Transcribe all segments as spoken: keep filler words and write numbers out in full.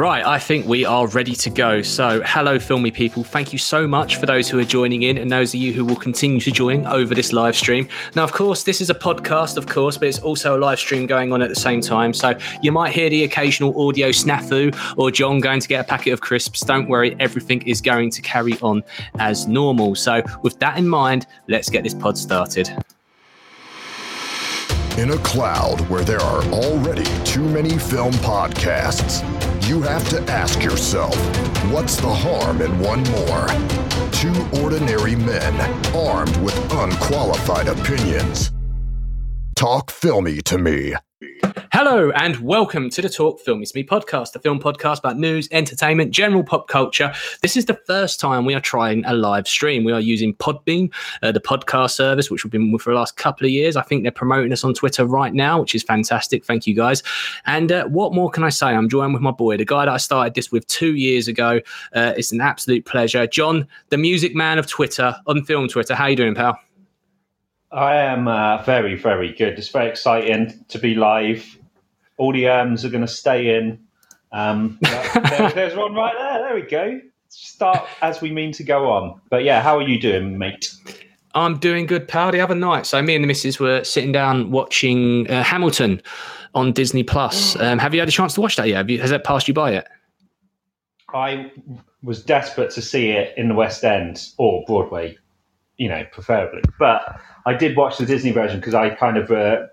Right, I think we are ready to go. So, hello, filmy people. Thank you so much for those who are joining in and those of you who will continue to join over this live stream. Now, of course, this is a podcast, of course, but it's also a live stream going on at the same time. So you might hear the occasional audio snafu or John going to get a packet of crisps. Don't worry, everything is going to carry on as normal. So with that in mind, let's get this pod started. In a cloud where there are already too many film podcasts, you have to ask yourself, what's the harm in one more? Two ordinary men armed with unqualified opinions. Talk filmy to me. Hello and welcome to the Talk Filmy to Me podcast, the film podcast about news, entertainment, general pop culture. This is the first time we are trying a live stream. We are using Podbean, uh, the podcast service, which we've been with for the last couple of years. I think they're promoting us on Twitter right now, which is fantastic. Thank you, guys. And uh, what more can I say? I'm joined with my boy, the guy that I started this with two years ago. Uh, it's an absolute pleasure. John, the music man of Twitter, on film Twitter. How you doing, pal? I am uh, very, very good. It's very exciting to be live. All the arms are going to stay in. Um, there, there's one right there. There we go. Start as we mean to go on. But yeah, how are you doing, mate? I'm doing good, pal. The other night, so me and the missus were sitting down watching uh, Hamilton on Disney plus. Um, have you had a chance to watch that yet? Have you, has that passed you by yet? I was desperate to see it in the West End or Broadway, you know, preferably. But I did watch the Disney version because I kind of... Uh,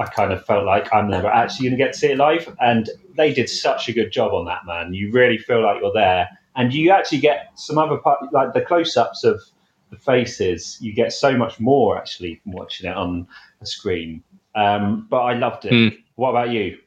I kind of felt like I'm never actually going to get to see it live. And they did such a good job on that, man. You really feel like you're there. And you actually get some other part, like the close-ups of the faces. You get so much more, actually, from watching it on the screen. Um, but I loved it. Mm. What about you?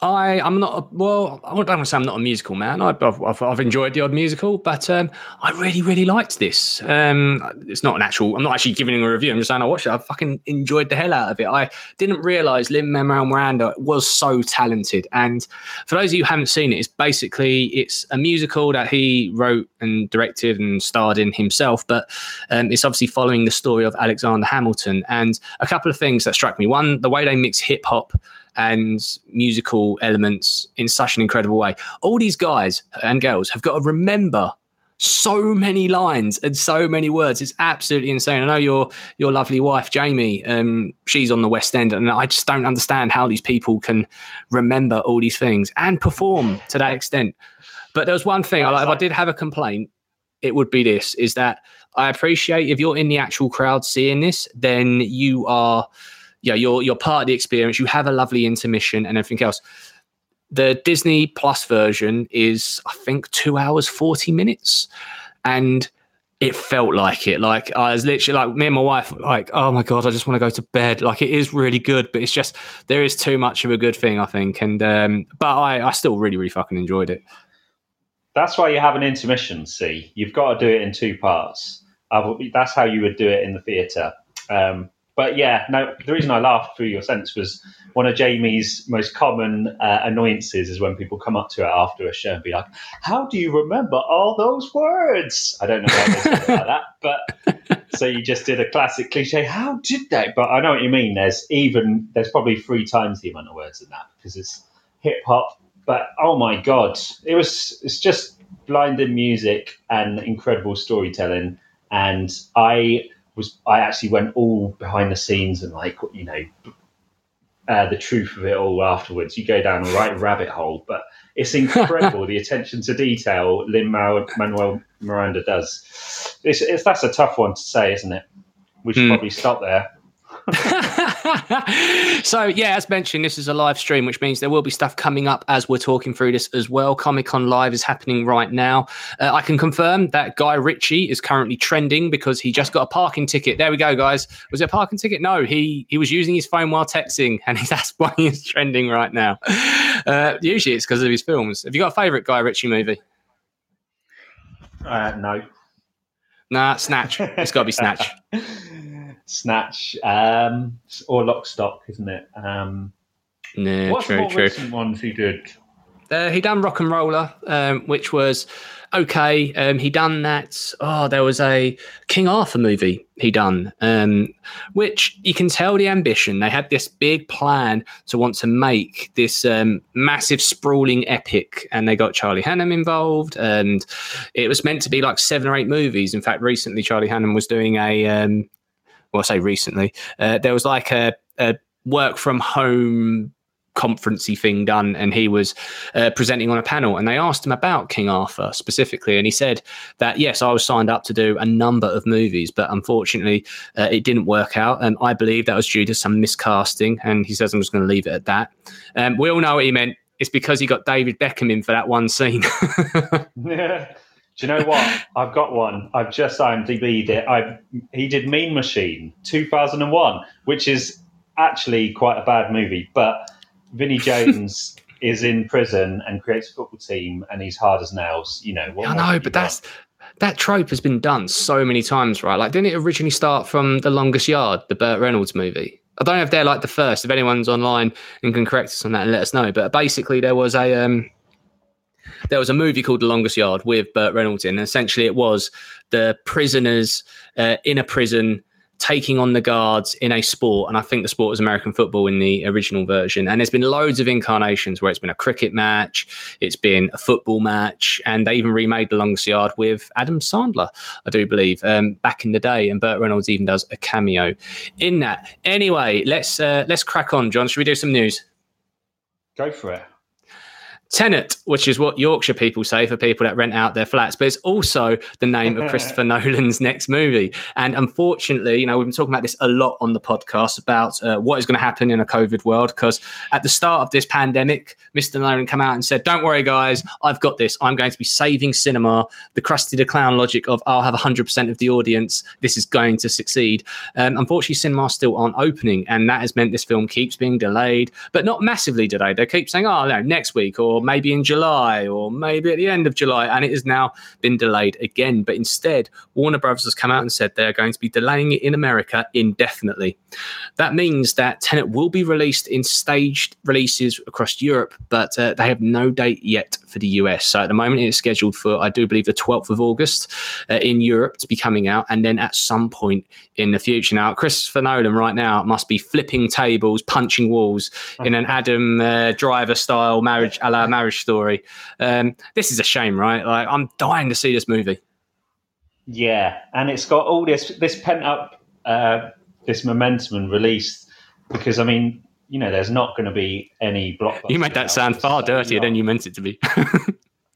I, I'm not, a, well, I don't want to say I'm not a musical man. I, I've, I've enjoyed the odd musical, but um, I really, really liked this. Um, it's not an actual, I'm not actually giving a review. I'm just saying I watched it. I fucking enjoyed the hell out of it. I didn't realise Lin-Manuel Miranda was so talented. And for those of you who haven't seen it, it's basically, it's a musical that he wrote and directed and starred in himself, but um, it's obviously following the story of Alexander Hamilton. And a couple of things that struck me. One, the way they mix hip hop and musical elements in such an incredible way. All these guys and girls have got to remember so many lines and so many words. It's absolutely insane. I know your your lovely wife, Jamie, um, she's on the West End, and I just don't understand how these people can remember all these things and perform to that extent. But there was one thing, I, if I did have a complaint, it would be this, is that I appreciate if you're in the actual crowd seeing this, then you are... Yeah, you're you're part of the experience. You have a lovely intermission and everything else. The Disney Plus version is, I think, two hours forty minutes, and it felt like it. Like I was literally like me and my wife, like, oh my god, I just want to go to bed. Like it is really good, but it's just there is too much of a good thing, I think. And um, but I, I still really, really fucking enjoyed it. That's why you have an intermission. See, you've got to do it in two parts. Uh, that's how you would do it in the theatre. Um, But yeah, no. The reason I laughed through your sentence was one of Jamie's most common uh, annoyances is when people come up to her after a show and be like, "How do you remember all those words?" I don't know why they said like that, but so you just did a classic cliche. How did they? But I know what you mean. There's even there's probably three times the amount of words in that because it's hip hop. But oh my god, it was it's just blinding music and incredible storytelling, and I. Was I actually went all behind the scenes and like you know uh, the truth of it all afterwards. You go down a right rabbit hole, but it's incredible the attention to detail Lin-Manuel Miranda does. It's, it's that's a tough one to say, isn't it? We should mm. probably stop there. So yeah, as mentioned, this is a live stream, which means there will be stuff coming up as we're talking through this as well. Comic-Con Live is happening right now. uh, I can confirm that Guy Ritchie is currently trending because he just got a parking ticket. There we go, guys. Was it a parking ticket? No, he he was using his phone while texting, and that's why he's trending right now. Uh, usually it's because of his films. Have you got a favourite Guy Ritchie movie? Uh, no nah Snatch. It's gotta be Snatch. Snatch um, or Lock Stock, isn't it? Um, yeah, what's true, the more true. recent ones he did? Uh, he done Rock and Roller, um, which was okay. Um, he done that. Oh, there was a King Arthur movie he done, um, which you can tell the ambition. They had this big plan to want to make this um, massive sprawling epic, and they got Charlie Hunnam involved, and it was meant to be like seven or eight movies. In fact, recently Charlie Hunnam was doing a, um, well, I say recently, uh, there was like a, a work from home conferencey thing done, and he was uh, presenting on a panel, and they asked him about King Arthur specifically, and he said that yes, I was signed up to do a number of movies, but unfortunately uh, it didn't work out, and I believe that was due to some miscasting, and he says I'm just going to leave it at that. Um, we all know what he meant. It's because he got David Beckham in for that one scene. Yeah. Do you know what? I've got one. I've just IMDb'd it. I he did Mean Machine two thousand one, which is actually quite a bad movie, but Vinnie Jones is in prison and creates a football team, and he's hard as nails. You know, what, I know, but that's got? That trope has been done so many times, right? Like, didn't it originally start from The Longest Yard, the Burt Reynolds movie? I don't know if they're like the first. If anyone's online and can correct us on that and let us know, but basically there was a um, there was a movie called The Longest Yard with Burt Reynolds in, and essentially it was the prisoners uh, in a prison taking on the guards in a sport, and I think the sport was American football in the original version, and there's been loads of incarnations where it's been a cricket match, it's been a football match, and they even remade The Longest Yard with Adam Sandler, I do believe, um, back in the day, and Burt Reynolds even does a cameo in that. Anyway, let's uh, let's crack on, John. Should we do some news? Go for it. Tenet, which is what Yorkshire people say for people that rent out their flats, but it's also the name of Christopher Nolan's next movie. And unfortunately, you know, we've been talking about this a lot on the podcast about uh, what is going to happen in a COVID world, because at the start of this pandemic, Mister Nolan came out and said, don't worry, guys, I've got this. I'm going to be saving cinema. The Krusty the Clown logic of I'll have one hundred percent of the audience. This is going to succeed. Um, unfortunately, cinemas still aren't opening, and that has meant this film keeps being delayed, but not massively delayed. They keep saying, oh, no, next week, or maybe in July, or maybe at the end of July, and it has now been delayed again. But instead, Warner Brothers has come out and said they're going to be delaying it in America indefinitely. That means that Tenet will be released in staged releases across Europe, but uh, they have no date yet for the U S. So at the moment, it's scheduled for, I do believe, the twelfth of August uh, in Europe to be coming out, and then at some point in the future. Now, Christopher Nolan right now must be flipping tables, punching walls in an Adam uh, Driver style marriage a la Marriage Story. Um, this is a shame, right? Like, I'm dying to see this movie. Yeah, and it's got all this this pent up uh, this momentum and release, because I mean, you know, there's not going to be any blockbusters. You made that sound far dirtier not. than you meant it to be.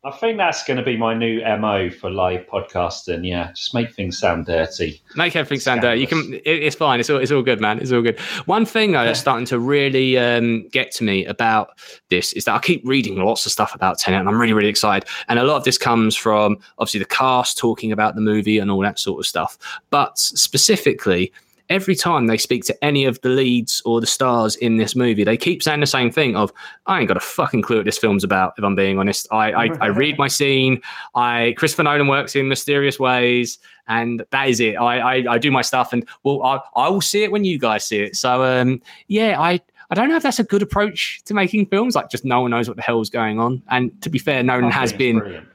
I think that's going to be my new M O for live podcasting. Yeah, just make things sound dirty. Make everything sound dirty. You can. It, it's fine. It's all. It's all good, man. It's all good. One thing though, yeah. that's starting to really um, get to me about this is that I keep reading lots of stuff about Tenet, and I'm really, really excited. And a lot of this comes from obviously the cast talking about the movie and all that sort of stuff. But specifically, every time they speak to any of the leads or the stars in this movie, they keep saying the same thing of, I ain't got a fucking clue what this film's about, if I'm being honest. I I, I read my scene. I Christopher Nolan works in mysterious ways, and that is it. I I, I do my stuff, and well, I, I will see it when you guys see it. So, um, yeah, I, I don't know if that's a good approach to making films. Like, just no one knows what the hell's going on. And to be fair, Nolan has been... Brilliant.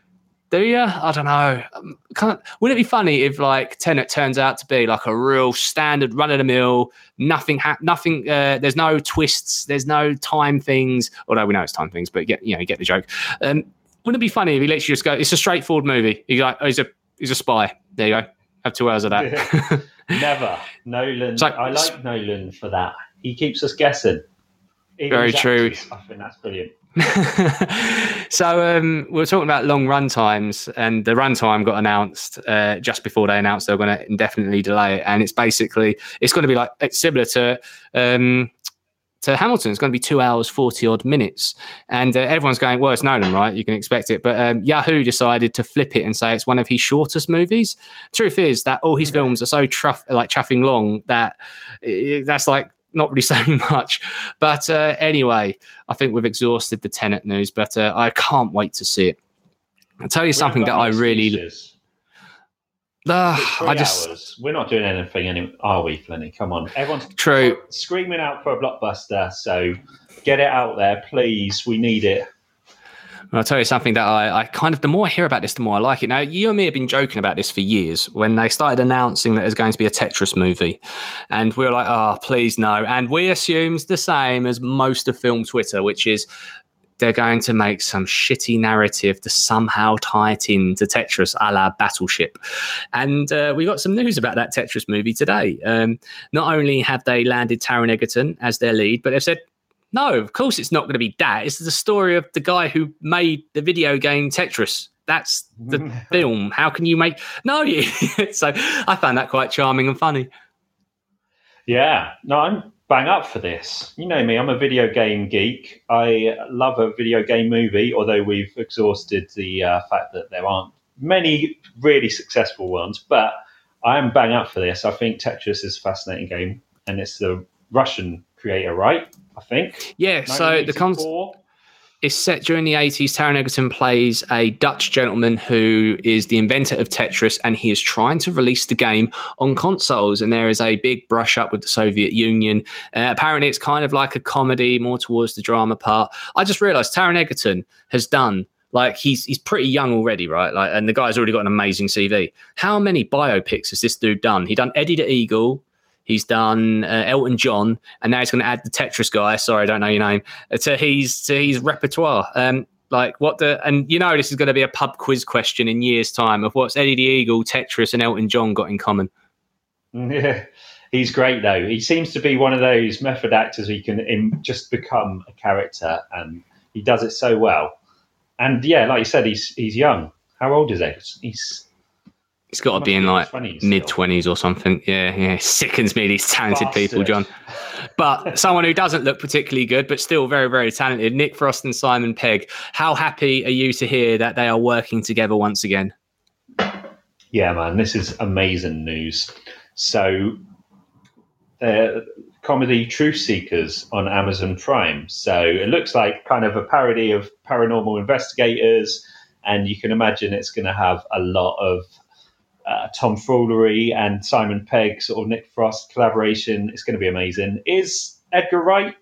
Do you? I don't know. Um, can't, wouldn't it be funny if like Tenet turns out to be like a real standard run of the mill, nothing, ha- nothing, uh, there's no twists, there's no time things, although we know it's time things, but get, you know, you get the joke. Um, wouldn't it be funny if he literally just go, it's a straightforward movie. He's like, oh, he's a, he's a spy. There you go. Have two hours of that. Yeah. Never. Nolan. So, I like Nolan for that. He keeps us guessing. Even very true. I think that's brilliant. So um, we were talking about long run times, and the runtime got announced uh, just before they announced they were going to indefinitely delay it, and it's basically it's going to be like it's similar to um, to Hamilton. It's going to be two hours forty odd minutes, and uh, everyone's going, "Well, it's Nolan, right? You can expect it." But um, Yahoo decided to flip it and say it's one of his shortest movies. Truth is that all his films are so truff like chuffing long that it, that's like. Not really saying much, but uh, anyway, I think we've exhausted the Tenet news, but uh, I can't wait to see it. I'll tell you we're something that I really... Uh, I just hours. We're not doing anything, any... are we, Flenny? Come on. Everyone's True. screaming out for a blockbuster, so get it out there, please. We need it. And I'll tell you something that I, I kind of, the more I hear about this, the more I like it. Now, you and me have been joking about this for years when they started announcing that there's going to be a Tetris movie. And we were like, oh, please no. And we assumed the same as most of film Twitter, which is they're going to make some shitty narrative to somehow tie it into Tetris a la Battleship. And uh, we got some news about that Tetris movie today. Um, not only have they landed Taron Egerton as their lead, but they've said, no, of course it's not going to be that. It's the story of the guy who made the video game Tetris. That's the film. How can you make... No, you... So I found that quite charming and funny. Yeah. No, I'm bang up for this. You know me, I'm a video game geek. I love a video game movie, although we've exhausted the uh, fact that there aren't many really successful ones. But I am bang up for this. I think Tetris is a fascinating game, and it's the Russian creator, right? I think. Yeah, so the concept is set during the eighties. Taron Egerton plays a Dutch gentleman who is the inventor of Tetris, and he is trying to release the game on consoles, and there is a big brush up with the Soviet Union. Uh, apparently it's kind of like a comedy, more towards the drama part. I just realised Taron Egerton has done, like, he's he's pretty young already, right? Like, and the guy's already got an amazing C V. How many biopics has this dude done? He done Eddie the Eagle, he's done uh, Elton John, and now he's going to add the Tetris guy. Sorry, I don't know your name. To his to his repertoire. Um, like what the and you know this is going to be a pub quiz question in years' time of what's Eddie the Eagle, Tetris, and Elton John got in common. Yeah, he's great though. He seems to be one of those method actors who can im- just become a character, and he does it so well. And yeah, like you said, he's he's young. How old is he? He's It's got to be in like mid-twenties or something. Yeah, yeah. It sickens me, these talented Bastard. people, John. But someone who doesn't look particularly good, but still very, very talented, Nick Frost and Simon Pegg. How happy are you to hear that they are working together once again? Yeah, man, this is amazing news. So, uh, comedy Truth Seekers on Amazon Prime. So it looks like kind of a parody of Paranormal Investigators, and you can imagine it's going to have a lot of Uh, Tom Foolery and Simon Pegg, sort of Nick Frost collaboration. It's going to be amazing. Is Edgar Wright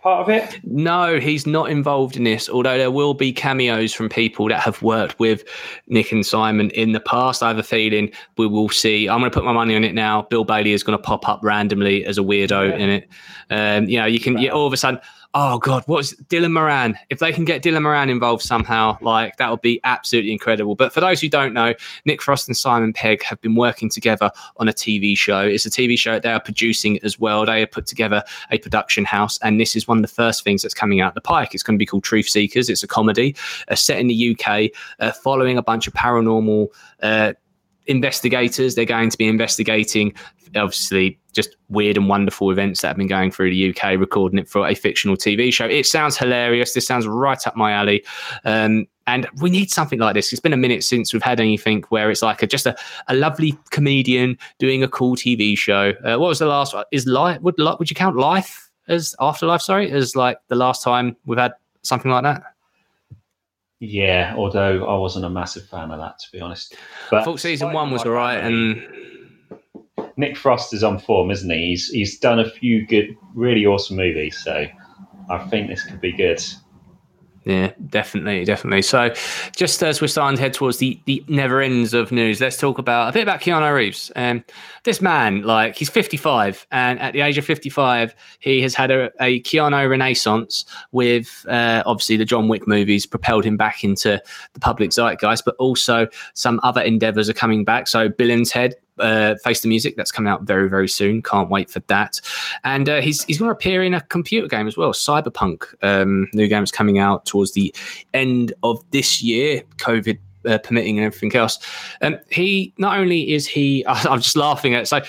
part of it? No, he's not involved in this, although there will be cameos from people that have worked with Nick and Simon in the past. I have a feeling we will see. I'm going to put my money on it now. Bill Bailey is going to pop up randomly as a weirdo yeah. in it. Um, you know, you can you, all of a sudden... Oh, God, what's Dylan Moran? If they can get Dylan Moran involved somehow, like, that would be absolutely incredible. But for those who don't know, Nick Frost and Simon Pegg have been working together on a T V show. It's a T V show they are producing as well. They have put together a production house, and this is one of the first things that's coming out the pike. It's going to be called Truth Seekers. It's a comedy uh, set in the U K uh, following a bunch of paranormal uh, investigators. They're going to be investigating, obviously, just weird and wonderful events that have been going through the U K, recording it for a fictional T V show. It sounds hilarious. This sounds right up my alley. Um, and we need something like this. It's been a minute since we've had anything where it's like a, just a, a lovely comedian doing a cool T V show. Uh, what was the last one? Is life, would, would you count Life as Afterlife, sorry, as like the last time we've had something like that? Yeah, although I wasn't a massive fan of that, to be honest. But I thought season one was all right, and... Nick Frost is on form, isn't he? He's he's done a few good, really awesome movies, so I think this could be good. Yeah, definitely, definitely. So just as we're starting to head towards the, the never ends of news, let's talk about a bit about Keanu Reeves. Um, this man, like, he's fifty-five, and at the age of fifty-five, he has had a, a Keanu renaissance with, uh, obviously, the John Wick movies propelled him back into the public zeitgeist, but also some other endeavours are coming back. So Bill and Ted, Uh, Face the Music, that's coming out very, very soon. Can't wait for that. And uh, he's he's going to appear in a computer game as well, Cyberpunk. Um, new game's coming out towards the end of this year, COVID uh, permitting and everything else. And um, he not only is he, I'm just laughing at it. So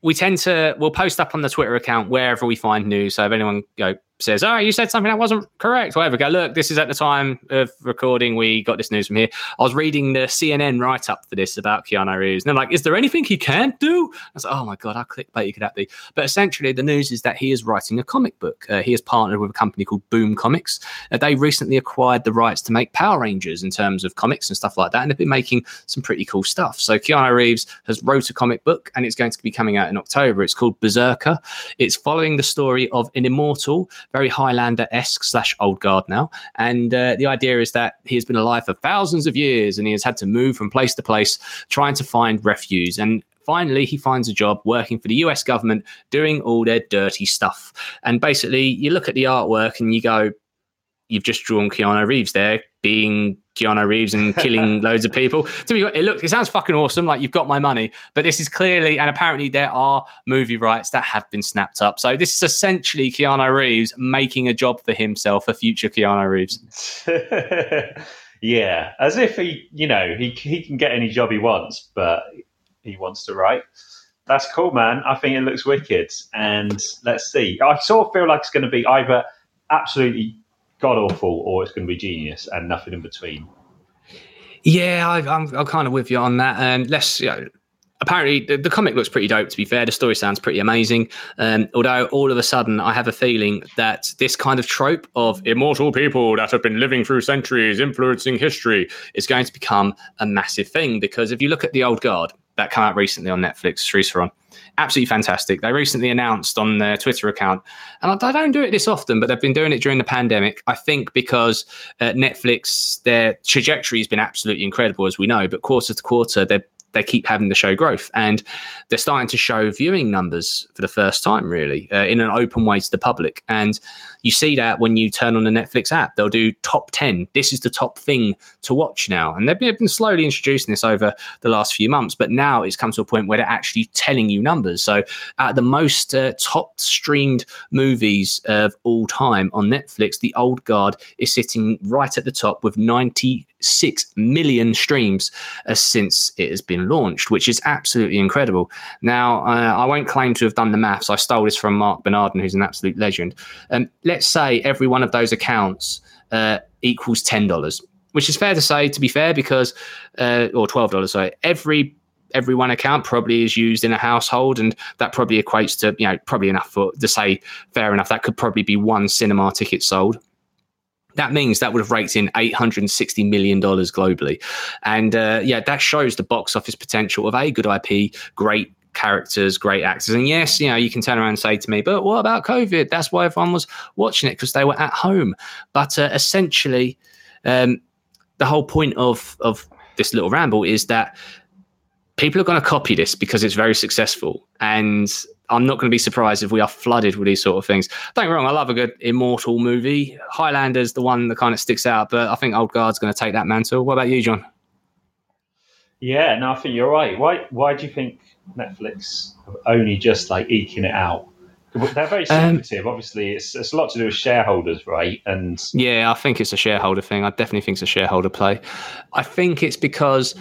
we tend to we'll post up on the Twitter account wherever we find news. So if anyone go. You know, says, oh, you said something that wasn't correct, whatever. Go, look, this is at the time of recording. We got this news from here. I was reading the C N N write-up for this about Keanu Reeves. And they're like, is there anything he can't do? I was like, oh, my God, how clickbait could that be? But essentially, the news is that he is writing a comic book. Uh, he has partnered with a company called Boom Comics. Uh, they recently acquired the rights to make Power Rangers in terms of comics and stuff like that. And they've been making some pretty cool stuff. So Keanu Reeves has wrote a comic book, and it's going to be coming out in October. It's called Berserker. It's following the story of an immortal very Highlander-esque slash Old Guard now. And uh, the idea is that he has been alive for thousands of years and he has had to move from place to place trying to find refuge. And finally, he finds a job working for the U S government doing all their dirty stuff. And basically, you look at the artwork and you go, you've just drawn Keanu Reeves there being Keanu Reeves and killing loads of people. To me, it looks, it sounds fucking awesome. Like, you've got my money, but this is clearly, and apparently there are movie rights that have been snapped up. So this is essentially Keanu Reeves making a job for himself, a future Keanu Reeves. Yeah. As if he, you know, he, he can get any job he wants, but he wants to write. That's cool, man. I think it looks wicked. And let's see. I sort of feel like it's going to be either absolutely god-awful or it's going to be genius and nothing in between. Yeah, I, I'm, I'm kind of with you on that. And um, let's, you know, apparently the, the comic looks pretty dope, to be fair. The story sounds pretty amazing. Um, although all of a sudden I have a feeling that this kind of trope of immortal people that have been living through centuries influencing history is going to become a massive thing. Because if you look at The Old Guard, that came out recently on Netflix, Shreesaron. Absolutely fantastic. They recently announced on their Twitter account, and I don't do it this often, but they've been doing it during the pandemic, I think, because uh, Netflix, their trajectory has been absolutely incredible, as we know, but quarter to quarter, they're they keep having the show growth, and they're starting to show viewing numbers for the first time, really, uh, in an open way to the public. And you see that when you turn on the Netflix app, they'll do top ten. This is the top thing to watch now. And they've been slowly introducing this over the last few months, but now it's come to a point where they're actually telling you numbers. So at uh, the most uh, top streamed movies of all time on Netflix, The Old Guard is sitting right at the top with ninety-six million streams uh, since it has been launched, which is absolutely incredible. Now, uh, I won't claim to have done the maths. I stole this from Mark Bernardin, who's an absolute legend. Um, let's say every one of those accounts uh, equals ten dollars, which is fair to say, to be fair, because, uh, or twelve dollars, sorry, every every one account probably is used in a household, and that probably equates to, you know, probably enough for, to say, fair enough, that could probably be one cinema ticket sold. That means that would have raked in eight hundred sixty million dollars globally. And uh, yeah, that shows the box office potential of a good I P, great characters, great actors. And yes, you know, you can turn around and say to me, but what about COVID? That's why everyone was watching it, because they were at home. But uh, essentially, um, the whole point of, of this little ramble is that people are going to copy this because it's very successful. And I'm not going to be surprised if we are flooded with these sort of things. Don't get me wrong, I love a good immortal movie. Highlander's the one that kind of sticks out, but I think Old Guard's going to take that mantle. What about you, John? Yeah, no, I think you're right. Why Why do you think Netflix have only just, like, eking it out? They're very secretive. Um, Obviously, it's, it's a lot to do with shareholders, right? And yeah, I think it's a shareholder thing. I definitely think it's a shareholder play. I think it's because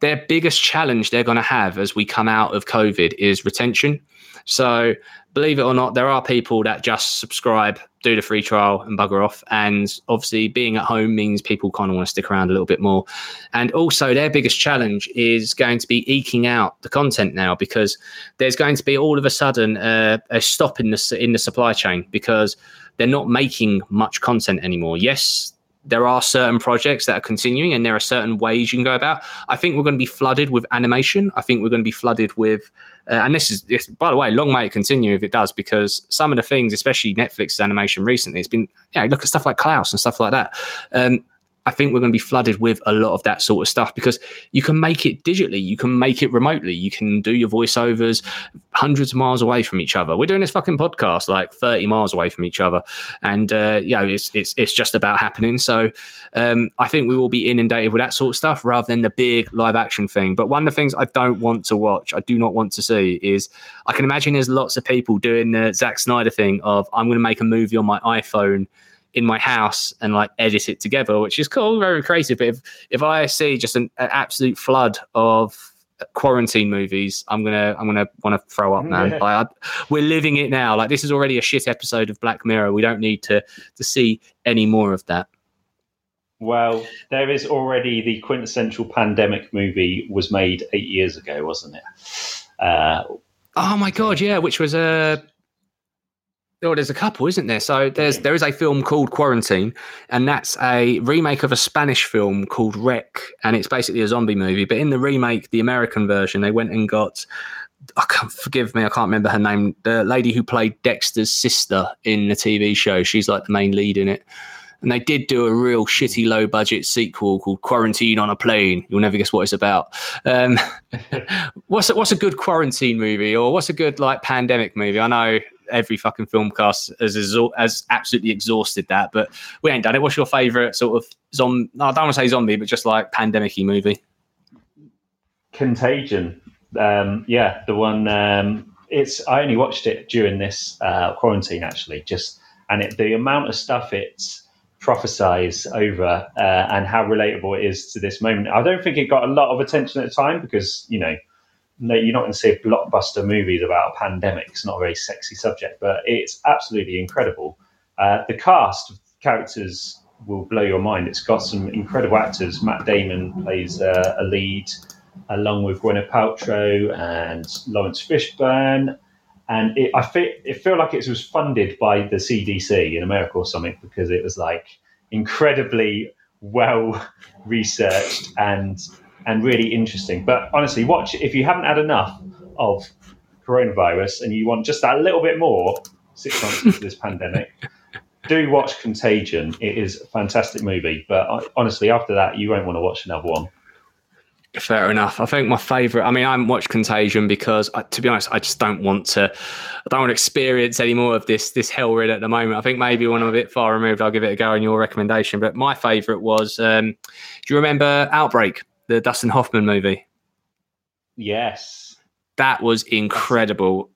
their biggest challenge they're going to have as we come out of COVID is retention. So believe it or not, there are people that just subscribe, do the free trial and bugger off. And obviously being at home means people kind of want to stick around a little bit more. And also their biggest challenge is going to be eking out the content now, because there's going to be all of a sudden uh, a stop in the, in the supply chain, because they're not making much content anymore. Yes, there are certain projects that are continuing and there are certain ways you can go about. I think we're going to be flooded with animation. I think we're going to be flooded with, uh, and this is, this, by the way, long may it continue if it does, because some of the things, especially Netflix's animation recently, it's been, you know, look at stuff like Klaus and stuff like that. Um, I think we're going to be flooded with a lot of that sort of stuff, because you can make it digitally, you can make it remotely, you can do your voiceovers hundreds of miles away from each other. We're doing this fucking podcast like thirty miles away from each other, and uh, you know, it's it's it's just about happening. So um, I think we will be inundated with that sort of stuff rather than the big live action thing. But one of the things I don't want to watch, I do not want to see, is I can imagine there's lots of people doing the Zack Snyder thing of I'm going to make a movie on my iPhone in my house and like edit it together, which is cool, very creative. But if, if I see just an, an absolute flood of quarantine movies, I'm gonna I'm gonna want to throw up, man. Yeah. Like, I, we're living it now. Like, this is already a shit episode of Black Mirror. We don't need to to see any more of that. Well, there is already the quintessential pandemic movie was made eight years ago, wasn't it? Uh, oh my god, yeah, which was a. Uh, Oh, there's a couple, isn't there? So there's there is a film called Quarantine, and that's a remake of a Spanish film called Rec, and it's basically a zombie movie. But in the remake, the American version, they went and got I can't, forgive me, I can't remember her name. The lady who played Dexter's sister in the T V show. She's like the main lead in it. And they did do a real shitty low budget sequel called Quarantine on a Plane. You'll never guess what it's about. Um, what's, a, what's a good quarantine movie, or what's a good like pandemic movie? I know every fucking film cast has, has absolutely exhausted that, but we ain't done it. What's your favourite sort of zombie? No, I don't want to say zombie, but just like pandemic-y movie. Contagion. Um, yeah, the one. Um, it's I only watched it during this uh, quarantine actually. Just and it, the amount of stuff it's prophesize over uh, and how relatable it is to this moment. I don't think it got a lot of attention at the time because, you know, no, you're not going to see a blockbuster movies about a pandemic. It's not a very sexy subject, but it's absolutely incredible. Uh, the cast of characters will blow your mind. It's got some incredible actors. Matt Damon plays uh, a lead along with Gwyneth Paltrow and Lawrence Fishburne. And it, I feel, it feel like it was funded by the C D C in America or something, because it was like incredibly well researched and and really interesting. But honestly, watch if you haven't had enough of coronavirus and you want just that little bit more six months into this pandemic, do watch Contagion. It is a fantastic movie. But honestly, after that, you won't want to watch another one. Fair enough. I think my favourite, I mean, I haven't watched Contagion because, I, to be honest, I just don't want to, I don't want to experience any more of this this hell rid at the moment. I think maybe when I'm a bit far removed, I'll give it a go on your recommendation. But my favourite was, um, do you remember Outbreak, the Dustin Hoffman movie? Yes. That was incredible.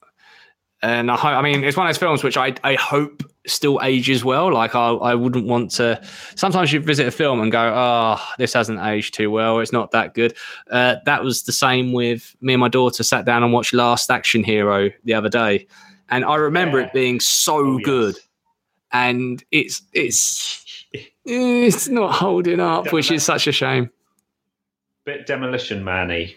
And I, ho- I mean, it's one of those films which I, I hope still ages well. Like I, I wouldn't want to. Sometimes you visit a film and go, "Oh, this hasn't aged too well. It's not that good." Uh, that was the same with me and my daughter sat down and watched Last Action Hero the other day, and I remember yeah. it being so oh, good. Yes. And it's it's it's not holding up, Demol- which is such a shame. Bit Demolition Man-y.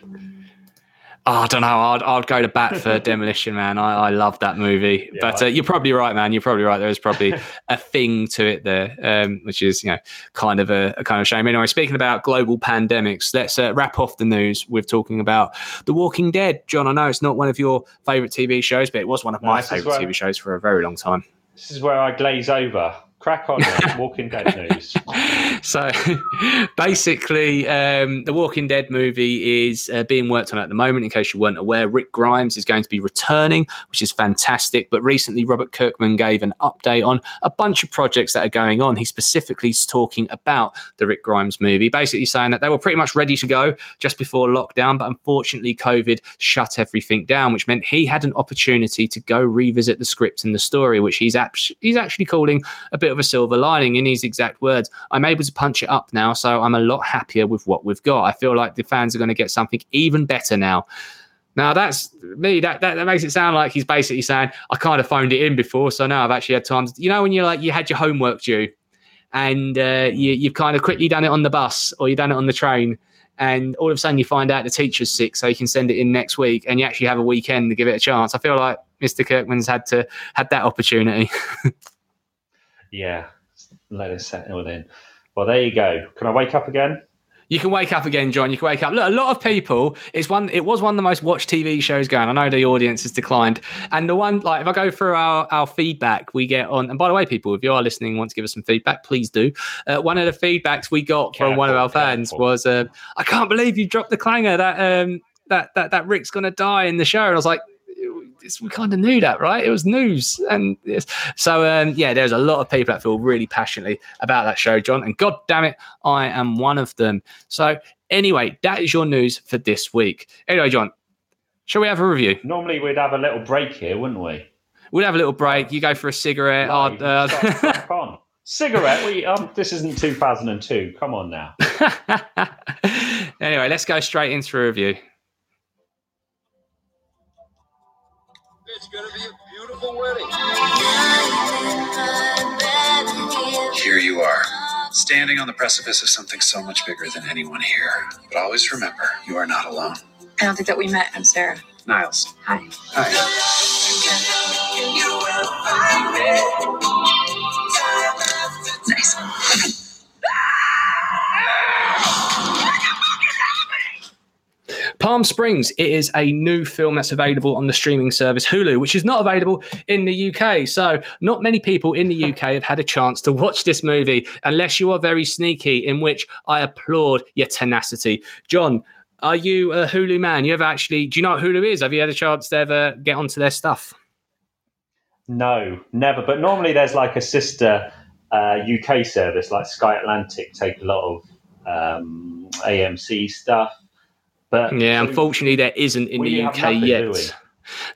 Oh, I don't know. I'd I'd go to bat for Demolition Man. I, I love that movie. Yeah, but uh, you're probably right, man. You're probably right. There is probably a thing to it there, um, which is you know kind of a, a kind of shame. Anyway, speaking about global pandemics, let's uh, wrap off the news with talking about The Walking Dead. John, I know it's not one of your favourite T V shows, but it was one of no, my favourite T V shows for a very long time. This is where I glaze over. Crack on, Walking Dead news. So, basically, um, the Walking Dead movie is uh, being worked on at the moment, in case you weren't aware. Rick Grimes is going to be returning, which is fantastic. But recently, Robert Kirkman gave an update on a bunch of projects that are going on. He specifically is talking about the Rick Grimes movie, basically saying that they were pretty much ready to go just before lockdown. But unfortunately, COVID shut everything down, which meant he had an opportunity to go revisit the script and the story, which he's, ap- he's actually calling a bit of a silver lining. In his exact words, I'm able to punch it up now, so I'm a lot happier with what we've got. I feel like the fans are going to get something even better now. Now that's me, that, that that makes it sound like he's basically saying, I kind of phoned it in before, so now I've actually had time to, you know, when you're like, you had your homework due and uh, you, you've kind of quickly done it on the bus or you've done it on the train, and all of a sudden you find out the teacher's sick so you can send it in next week and you actually have a weekend to give it a chance. I feel like Mister Kirkman's had to had that opportunity. Yeah, let us settle in. Well, there you go. Can I wake up again? You can wake up again, John. You can wake up. Look, a lot of people. It's one. It was one of the most watched T V shows going. I know the audience has declined, and the one like if I go through our, our feedback we get on. And by the way, people, if you are listening and want to give us some feedback, please do. Uh, one of the feedbacks we got from one of our fans was, uh, "I can't believe you dropped the clanger that um that that that Rick's gonna die in the show." And I was like, we kind of knew that, right? It was news. And yes. so, um, yeah, there's a lot of people that feel really passionately about that show, John. And God damn it, I am one of them. So anyway, that is your news for this week. Anyway, John, shall we have a review? Normally we'd have a little break here, wouldn't we? We'd have a little break. You go for a cigarette. No, I'd, uh... start, start on. Cigarette? We, um, this isn't two thousand two. Come on now. Anyway, let's go straight into a review. It's going to be a beautiful wedding. Here you are, standing on the precipice of something so much bigger than anyone here. But always remember, you are not alone. I don't think that we met. I'm Sarah. Niles. Hi. Hi. Nice. Palm Springs. It is a new film that's available on the streaming service Hulu, which is not available in the U K. So not many people in the U K have had a chance to watch this movie, unless you are very sneaky, in which I applaud your tenacity. John, are you a Hulu man? You ever actually, do you know what Hulu is? Have you had a chance to ever get onto their stuff? No, never. But normally there's like a sister uh, U K service, like Sky Atlantic take a lot of um, A M C stuff. But yeah, Hulu, unfortunately, there isn't in the U K yet.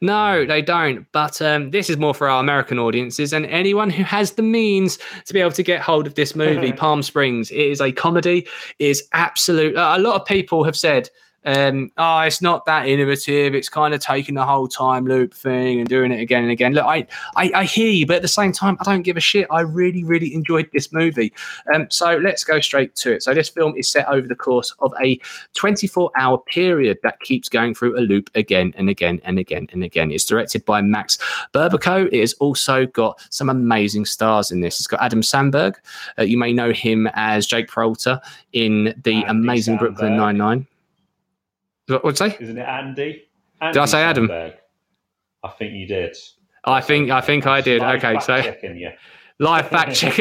No, they don't. But um, this is more for our American audiences and anyone who has the means to be able to get hold of this movie, Palm Springs. It is a comedy. It is absolute. Uh, a lot of people have said, um, oh, it's not that innovative. It's kind of taking the whole time loop thing and doing it again and again. Look, I, I, I hear you, but at the same time, I don't give a shit. I really, really enjoyed this movie. Um, so let's go straight to it. So this film is set over the course of a twenty-four hour period that keeps going through a loop again and again and again and again. It's directed by Max Berbico. It has also got some amazing stars in this. It's got Adam Sandberg. Uh, you may know him as Jake Peralta in the Andy amazing Sandberg. Brooklyn Nine-Nine. What'd you say? Isn't it Andy? Andy did I say Adam? Sandberg. I think you did. I think I think I did. Live okay, fact so checking you. Live fact check.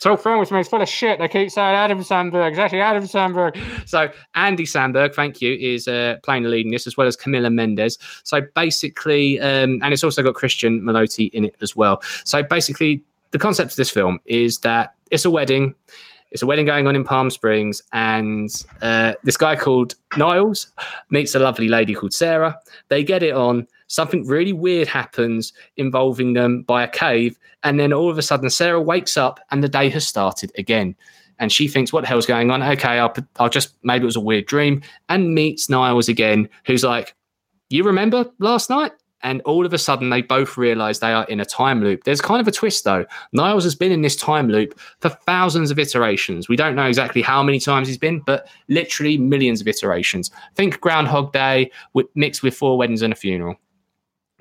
Talk film with me. It's full of shit. They keep saying Adam Sandberg. It's actually Adam Sandberg. So Andy Sandberg, thank you, is uh, playing the lead in this, as well as Camila Mendes. So basically, um, and it's also got Christian Maloti in it as well. So basically, the concept of this film is that it's a wedding. It's a wedding going on in Palm Springs, and uh, this guy called Niles meets a lovely lady called Sarah. They get it on. Something really weird happens involving them by a cave, and then all of a sudden Sarah wakes up and the day has started again. And she thinks, what the hell's going on? Okay, I'll, I'll just, maybe it was a weird dream, and meets Niles again, who's like, you remember last night? And all of a sudden, they both realise they are in a time loop. There's kind of a twist, though. Niles has been in this time loop for thousands of iterations. We don't know exactly how many times he's been, but literally millions of iterations. Think Groundhog Day with, mixed with Four Weddings and a Funeral.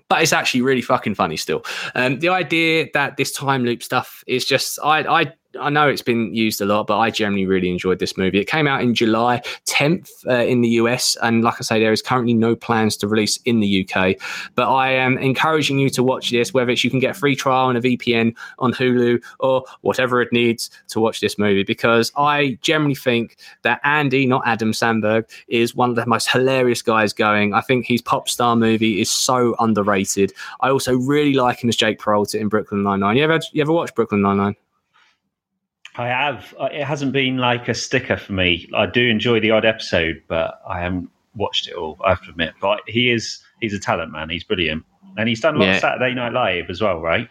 But it's actually really fucking funny still. Um, the idea that this time loop stuff is just... I, I I know it's been used a lot, but I generally really enjoyed this movie. It came out in July tenth uh, in the U S, and like I say, there is currently no plans to release in the U K. But I am encouraging you to watch this, whether it's you can get a free trial and a V P N on Hulu or whatever it needs to watch this movie, because I generally think that Andy, not Adam Sandberg, is one of the most hilarious guys going. I think his pop star movie is so underrated. I also really like him as Jake Peralta in Brooklyn Nine-Nine. You ever, you ever watched Brooklyn Nine-Nine? I have. It hasn't been like a sticker for me. I do enjoy the odd episode, but I haven't watched it all, I have to admit. But he is, he's a talent, man. He's brilliant. And he's done a lot yeah. of Saturday Night Live as well, right?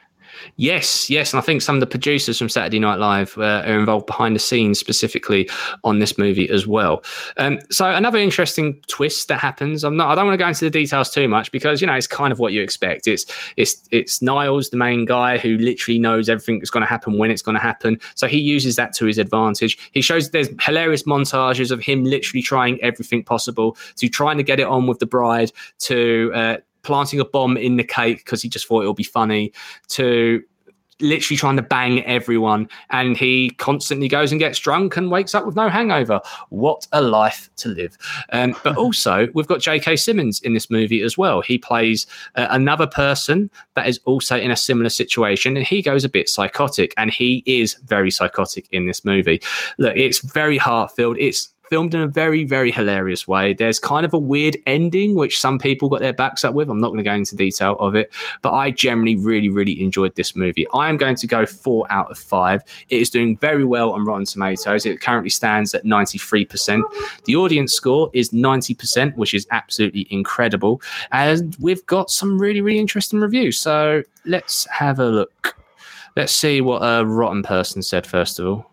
Yes, yes. And I think some of the producers from Saturday Night Live uh, are involved behind the scenes specifically on this movie as well. Um, so another interesting twist that happens. I'm not, I don't want to go into the details too much because, you know, it's kind of what you expect. It's it's it's Niles, the main guy, who literally knows everything that's going to happen when it's going to happen. So he uses that to his advantage. He shows there's hilarious montages of him literally trying everything possible, to trying to get it on with the bride, to... Uh, planting a bomb in the cake because he just thought it would be funny, to literally trying to bang everyone. And he constantly goes and gets drunk and wakes up with no hangover. What a life to live. Um, but also, we've got J K Simmons in this movie as well. He plays uh, another person that is also in a similar situation, and he goes a bit psychotic, and he is very psychotic in this movie. Look, it's very heart-filled. It's filmed in a very, very hilarious way. There's kind of a weird ending, which some people got their backs up with. I'm not going to go into detail of it, but I generally really, really enjoyed this movie. I am going to go four out of five. It is doing very well on Rotten Tomatoes. It currently stands at ninety-three percent. The audience score is ninety percent, which is absolutely incredible. And we've got some really, really interesting reviews. So let's have a look. Let's see what a rotten person said, first of all.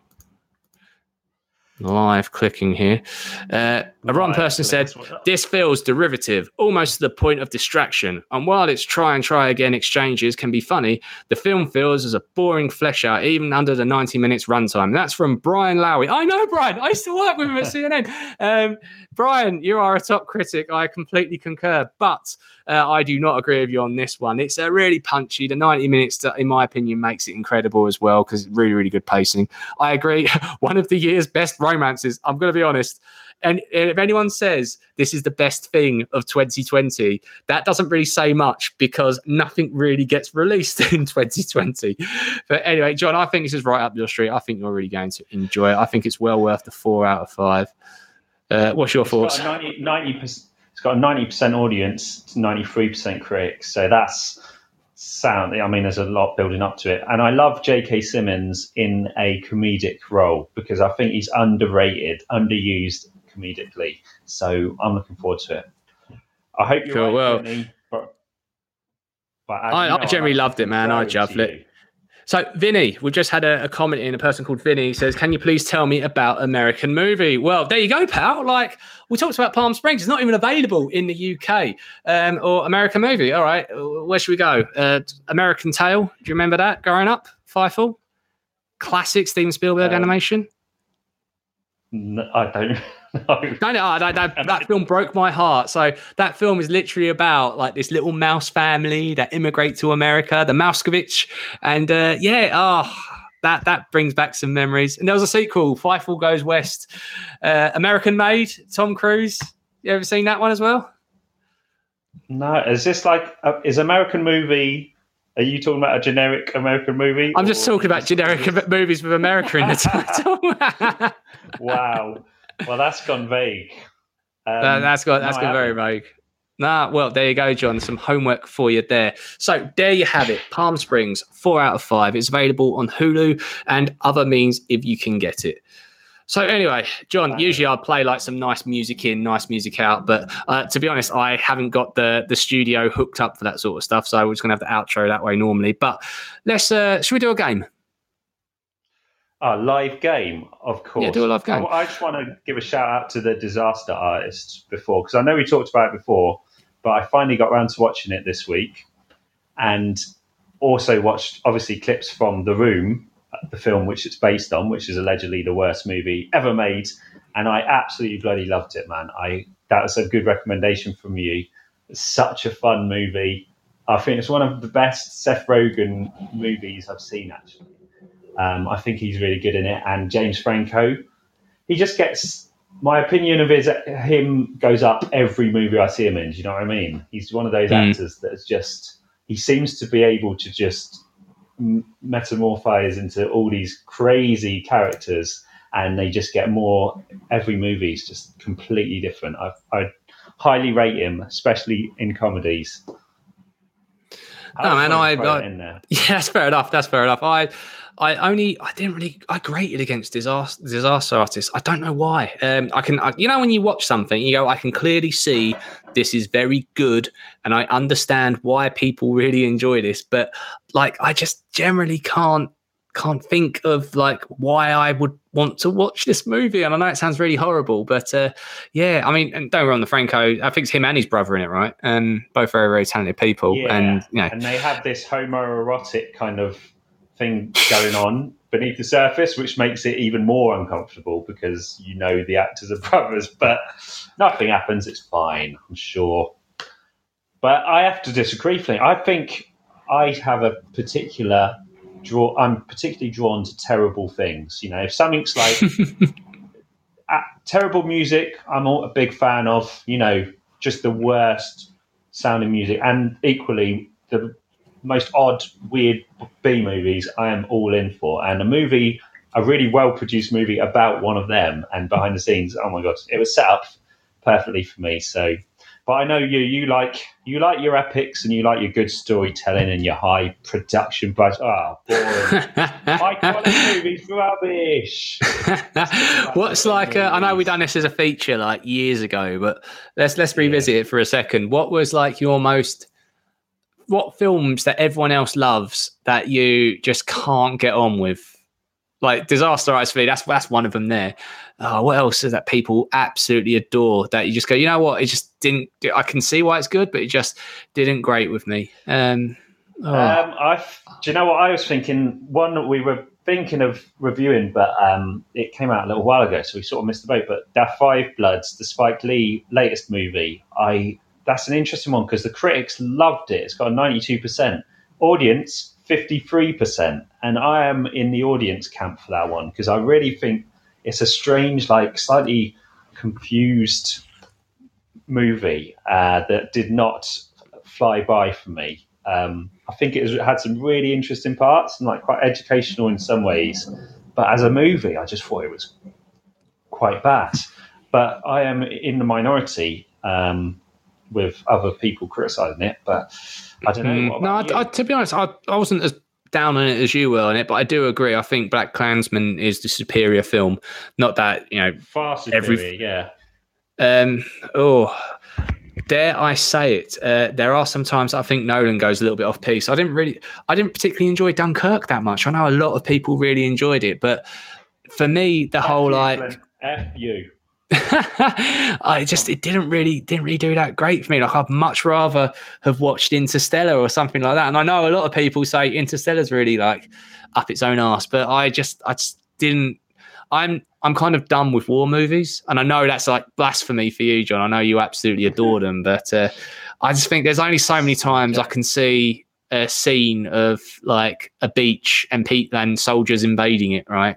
Live clicking here. Uh, a rotten person said, this feels derivative, almost to the point of distraction. And while its try and try again exchanges can be funny, the film feels as a boring flesh out, even under the ninety minutes runtime. That's from Brian Lowry. I know Brian. I used to work with him at C N N. Um, Brian, you are a top critic. I completely concur, but uh, I do not agree with you on this one. It's uh, really punchy. The ninety minutes, in my opinion, makes it incredible as well, because really, really good pacing. I agree. One of the year's best romances. I'm going to be honest. And if anyone says this is the best thing of twenty twenty, that doesn't really say much because nothing really gets released in twenty twenty. But anyway, John, I think this is right up your street. I think you're really going to enjoy it. I think it's well worth the four out of five. Uh, what's your it's thoughts? Got a ninety percent, it's got a ninety percent audience to ninety-three percent critics. So that's sound. I mean, there's a lot building up to it. And I love J K Simmons in a comedic role because I think he's underrated, underused comedically. So I'm looking forward to it. I hope you're cool, right, well, but, but I, I generally I loved it, man. I loved it. So, Vinny, we've just had a, a comment in. A person called Vinny says, can you please tell me about American Movie? Well, there you go, pal. Like, we talked about Palm Springs. It's not even available in the U K. Um, or American Movie. All right, where should we go? Uh, American Tail. Do you remember that growing up? Fievel? Classic Steven Spielberg um, animation? No, I don't know. No, no, that, that, that film broke my heart. So that film is literally about like this little mouse family that immigrate to America, the Mouskovich, and uh, yeah, oh, that that brings back some memories. And there was a sequel, Fievel Goes West, uh, American Made, Tom Cruise. You ever seen that one as well? No, is this like uh, is American Movie? Are you talking about a generic American movie? I'm just talking about generic movies with America in the title. Wow. Well, that's gone vague. Um, that, that's got, that's no, gone very vague. Nah, well, there you go, John. Some homework for you there. So there you have it. Palm Springs, four out of five. It's available on Hulu and other means if you can get it. So anyway, John, wow. Usually I'd play like some nice music in, nice music out. But uh, to be honest, I haven't got the, the studio hooked up for that sort of stuff. So we're just going to have the outro that way normally. But let's, uh, should we do a game? A live game, of course. Yeah, do a live game. I just want to give a shout out to the Disaster Artist before, because I know we talked about it before, but I finally got around to watching it this week and also watched, obviously, clips from The Room, the film which it's based on, which is allegedly the worst movie ever made, and I absolutely bloody loved it, man. I that was a good recommendation from you. It's such a fun movie. I think it's one of the best Seth Rogen movies I've seen, actually. um, I think he's really good in it, and James Franco, he just gets, my opinion of his him goes up every movie I see him in. Do you know what I mean? He's one of those mm. actors that's just, he seems to be able to just metamorphise into all these crazy characters, and they just get more, every movie is just completely different. I, I highly rate him, especially in comedies. No, man, I, I, I yeah, that's fair enough. That's fair enough. I, I only, I didn't really, I grated against disaster, disaster artists. I don't know why. Um, I can, I, you know, when you watch something, you go, I can clearly see this is very good, and I understand why people really enjoy this. But like, I just generally can't, can't think of like why I would want to watch this movie. And I know it sounds really horrible, but uh, yeah, I mean, and don't get me wrong, the Franco, I think it's him and his brother in it, right? And um, both very, very talented people. Yeah. And you know, and they have this homoerotic kind of thing going on beneath the surface, which makes it even more uncomfortable because you know the actors are brothers, but nothing happens. It's fine, I'm sure. But I have to disagree. I think I have a particular draw. I'm particularly drawn to terrible things. You know, if something's like uh, terrible music, I'm a big fan of. You know, just the worst sounding music, and equally the most odd, weird B movies I am all in for. And a movie, a really well-produced movie about one of them and behind the scenes, oh my God, it was set up perfectly for me. So, but I know you, you like, you like your epics and you like your good storytelling and your high production budget. Oh, boring. High quality movies, rubbish. What's like, uh, I know we done this as a feature like years ago, but let's, let's revisit yeah. it for a second. What was like your most, what films that everyone else loves that you just can't get on with? Like Disaster Artist for me, that's, that's one of them there. Oh, what else is that people absolutely adore that you just go, you know what? It just didn't, I can see why it's good, but it just didn't grate with me. Um, oh. um I, do you know what I was thinking? One that we were thinking of reviewing, but um, it came out a little while ago, so we sort of missed the boat, but that Five Bloods, the Spike Lee latest movie, I, that's an interesting one because the critics loved it. It's got a ninety-two percent. Audience, fifty-three percent. And I am in the audience camp for that one because I really think it's a strange, like, slightly confused movie uh, that did not fly by for me. Um, I think it has, had some really interesting parts and like quite educational in some ways, but as a movie, I just thought it was quite bad. But I am in the minority um, with other people criticising it, but I don't know. What about no, I, I, to be honest, I, I wasn't as down on it as you were on it, but I do agree. I think Black Klansman is the superior film. Not that, you know, far superior, every, yeah. Um, oh, dare I say it? Uh, there are sometimes I think Nolan goes a little bit off piece. I didn't really, I didn't particularly enjoy Dunkirk that much. I know a lot of people really enjoyed it, but for me, the F whole you, like F you. I just it didn't really didn't really do that great for me. Like I'd much rather have watched Interstellar or something like that. And I know a lot of people say Interstellar's really like up its own ass, but I just I just didn't. I'm I'm kind of done with war movies, and I know that's like blasphemy for you, John. I know you absolutely adore them, but uh, I just think there's only so many times I can see a scene of like a beach and pe- and soldiers invading it, right?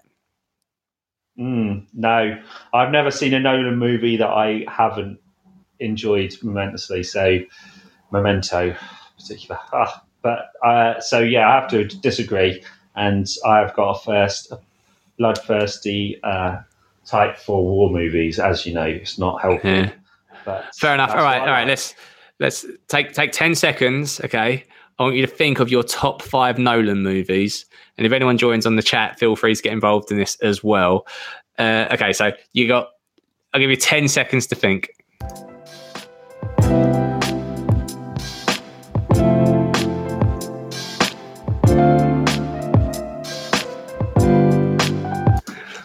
Mm, no, I've never seen a Nolan movie that I haven't enjoyed momentously. So, Memento, in particular. Ah, but uh, so yeah, I have to disagree, and I've got a first, a bloodthirsty uh, type for war movies. As you know, it's not helpful. Yeah. But fair enough. All right, all right. Like. Let's let's take take ten seconds. Okay, I want you to think of your top five Nolan movies. And if anyone joins on the chat, feel free to get involved in this as well. Uh, okay, so you got, I'll give you ten seconds to think.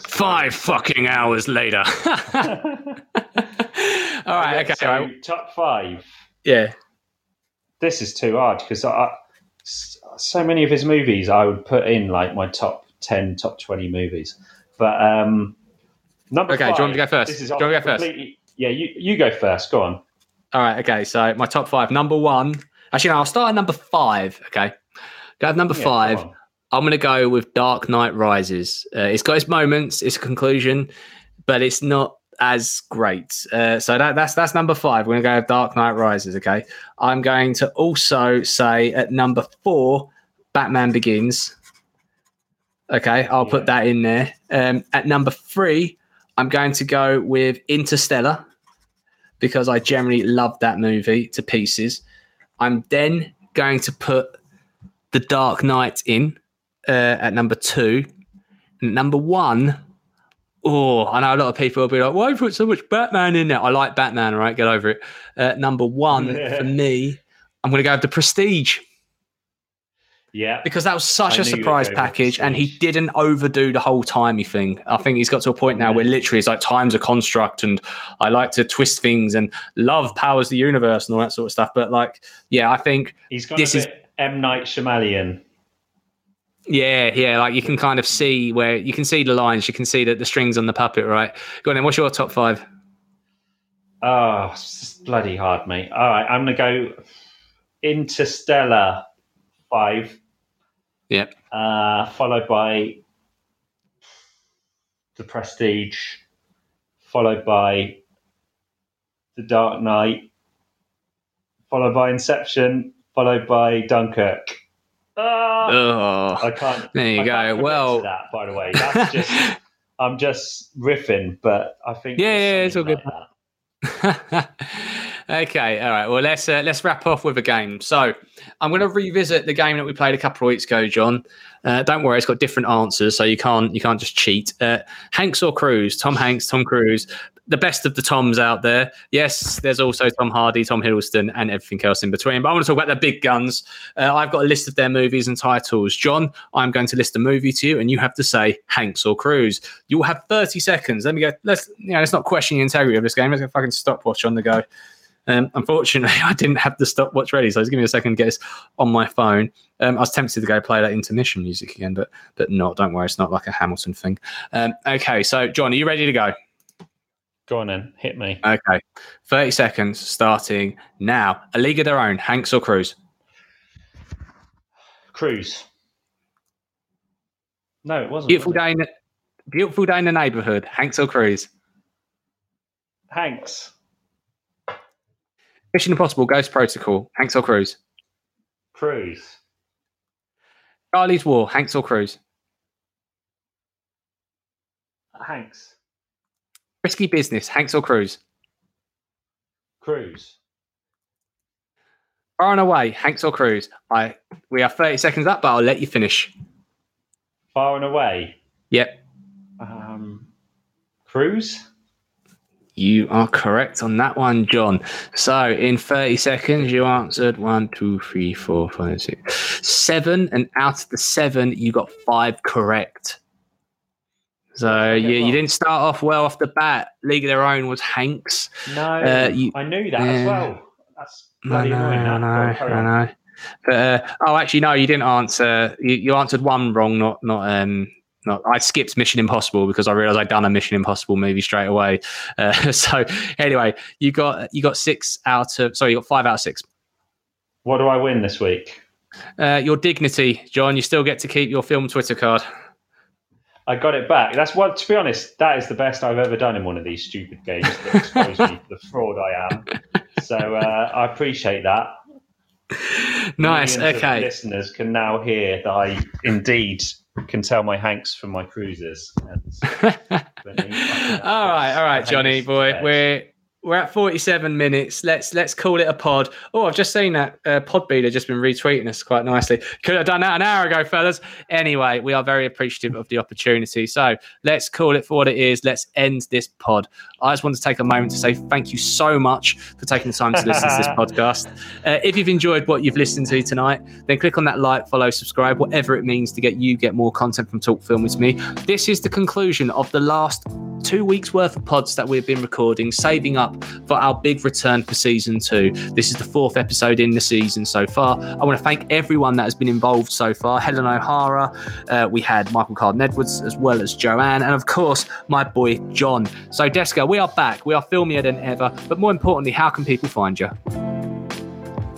Five fucking hours later. All right, okay. So, right. Top five. Yeah. This is too hard because I... so many of his movies I would put in like my top ten, top twenty movies. But um, number okay, five. Okay, do you want me to go first? This is do you want to go first? Yeah, you, you go first. Go on. All right, okay. So my top five. Number one. Actually, no, I'll start at number five. Okay. Go at number yeah, five. Go I'm going to go with Dark Knight Rises. Uh, it's got its moments, its conclusion, but it's not as great. Uh, so that, that's that's number five. We're going to go with Dark Knight Rises, okay? I'm going to also say at number four, Batman Begins. Okay, I'll yeah. put that in there. Um, at number three, I'm going to go with Interstellar because I generally love that movie to pieces. I'm then going to put The Dark Knight in uh, at number two. And number one... oh, I know a lot of people will be like, why you put so much Batman in there? I like Batman, right? Get over it. Uh, number one yeah. for me, I'm going to go with The Prestige. Yeah. Because that was such I a surprise package and he didn't overdo the whole timey thing. I think he's got to a point now yeah. where literally it's like time's a construct and I like to twist things and love powers the universe and all that sort of stuff. But like, yeah, I think he's got this a bit is M. Night Shyamalan. Yeah, yeah, like you can kind of see where you can see the lines, you can see the, the strings on the puppet, right? Go on then, what's your top five? Oh, it's bloody hard, mate. All right, I'm going to go Interstellar five. Yep. Uh, followed by The Prestige, followed by The Dark Knight, followed by Inception, followed by Dunkirk. Oh, I can't. There you I go. Well, that, by the way, that's just I'm just riffing, but I think yeah, yeah it's all good. Like okay, all right. Well, let's uh, let's wrap off with a game. So I'm going to revisit the game that we played a couple of weeks ago, John. Uh, don't worry, it's got different answers, so you can't you can't just cheat. Uh, Hanks or Cruise? Tom Hanks, Tom Cruise. The best of the Toms out there. Yes, there's also Tom Hardy, Tom Hiddleston, and everything else in between. But I want to talk about the big guns. Uh, I've got a list of their movies and titles. John, I'm going to list a movie to you, and you have to say Hanks or Cruise. You'll have thirty seconds. Let me go. Let's, you know, let's not question the integrity of this game. Let's get a fucking stopwatch on the go. Um, unfortunately, I didn't have the stopwatch ready, so just give me a second to get this on my phone. Um, I was tempted to go play that intermission music again, but but not. Don't worry, it's not like a Hamilton thing. Um, okay, so John, are you ready to go? Go on then, hit me. Okay, thirty seconds starting now. A League of Their Own, Hanks or Cruise? Cruise. No, it wasn't. Beautiful was it? Day, in, beautiful day in the neighbourhood, Hanks or Cruise? Hanks. Mission Impossible, Ghost Protocol, Hanks or Cruz? Cruz. Charlie's War, Hanks or Cruz? Hanks. Risky Business, Hanks or Cruz? Cruz. Far and Away, Hanks or Cruz? I we have thirty seconds up, but I'll let you finish. Far and Away. Yep. Um, Cruz. You are correct on that one, John. So in thirty seconds, you answered one, two, three, four, five, six, seven, and out of the seven, you got five correct. So you, you didn't start off well off the bat. League of Their Own was Hanks. No, uh, you, I knew that uh, as well. That's bloody I know, annoying. I know, oh, I know. But, uh, oh, actually, no, you didn't answer. You, you answered one wrong, not not um. Not, I skipped Mission Impossible because I realised I'd done a Mission Impossible movie straight away. Uh, so anyway, you got you got six out of sorry, you got five out of six. What do I win this week? Uh, your dignity, John. You still get to keep your film Twitter card. I got it back. That's what. To be honest, that is the best I've ever done in one of these stupid games that expose me to the fraud I am. So uh, I appreciate that. Nice. Millions okay. Of listeners can now hear that I indeed can tell my Hanks from my cruises. all right, all right, Johnny boy. We're we're at forty-seven minutes. Let's let's call it a pod. Oh, I've just seen that uh, Podbean have just been retweeting us quite nicely. Could have done that an hour ago, fellas. Anyway, we are very appreciative of the opportunity. So let's call it for what it is. Let's end this pod. I just want to take a moment to say thank you so much for taking the time to listen to this podcast. Uh, if you've enjoyed what you've listened to tonight, then click on that like, follow, subscribe, whatever it means to get you get more content from Talk Film with me. This is the conclusion of the last two weeks worth of pods that we've been recording, saving up for our big return for season two. This is the fourth episode in the season so far. I want to thank everyone that has been involved so far. Helen O'Hara, uh, we had Michael Carden-Edwards as well as Joanne, and of course my boy John. So Deska, we are back. We are filmier than ever, but more importantly, how can people find you?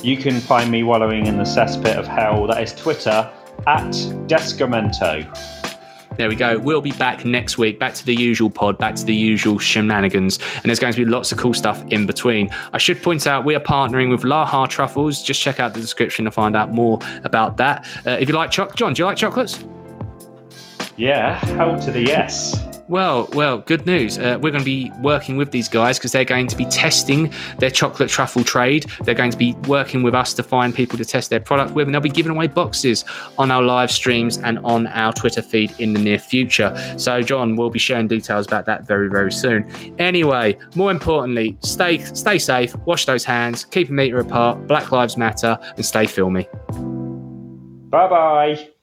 You can find me wallowing in the cesspit of hell. That is Twitter at Descamento. There we go. We'll be back next week, back to the usual pod, back to the usual shenanigans, and there's going to be lots of cool stuff in between. I should point out we are partnering with Laha Truffles. Just check out the description to find out more about that. Uh, if you like choc, John, do you like chocolates? Yeah, hell to the yes. Well, well, good news. Uh, we're going to be working with these guys because they're going to be testing their chocolate truffle trade. They're going to be working with us to find people to test their product with, and they'll be giving away boxes on our live streams and on our Twitter feed in the near future. So, John, we'll be sharing details about that very, very soon. Anyway, more importantly, stay, stay safe, wash those hands, keep a meter apart, Black Lives Matter, and stay filmy. Bye-bye.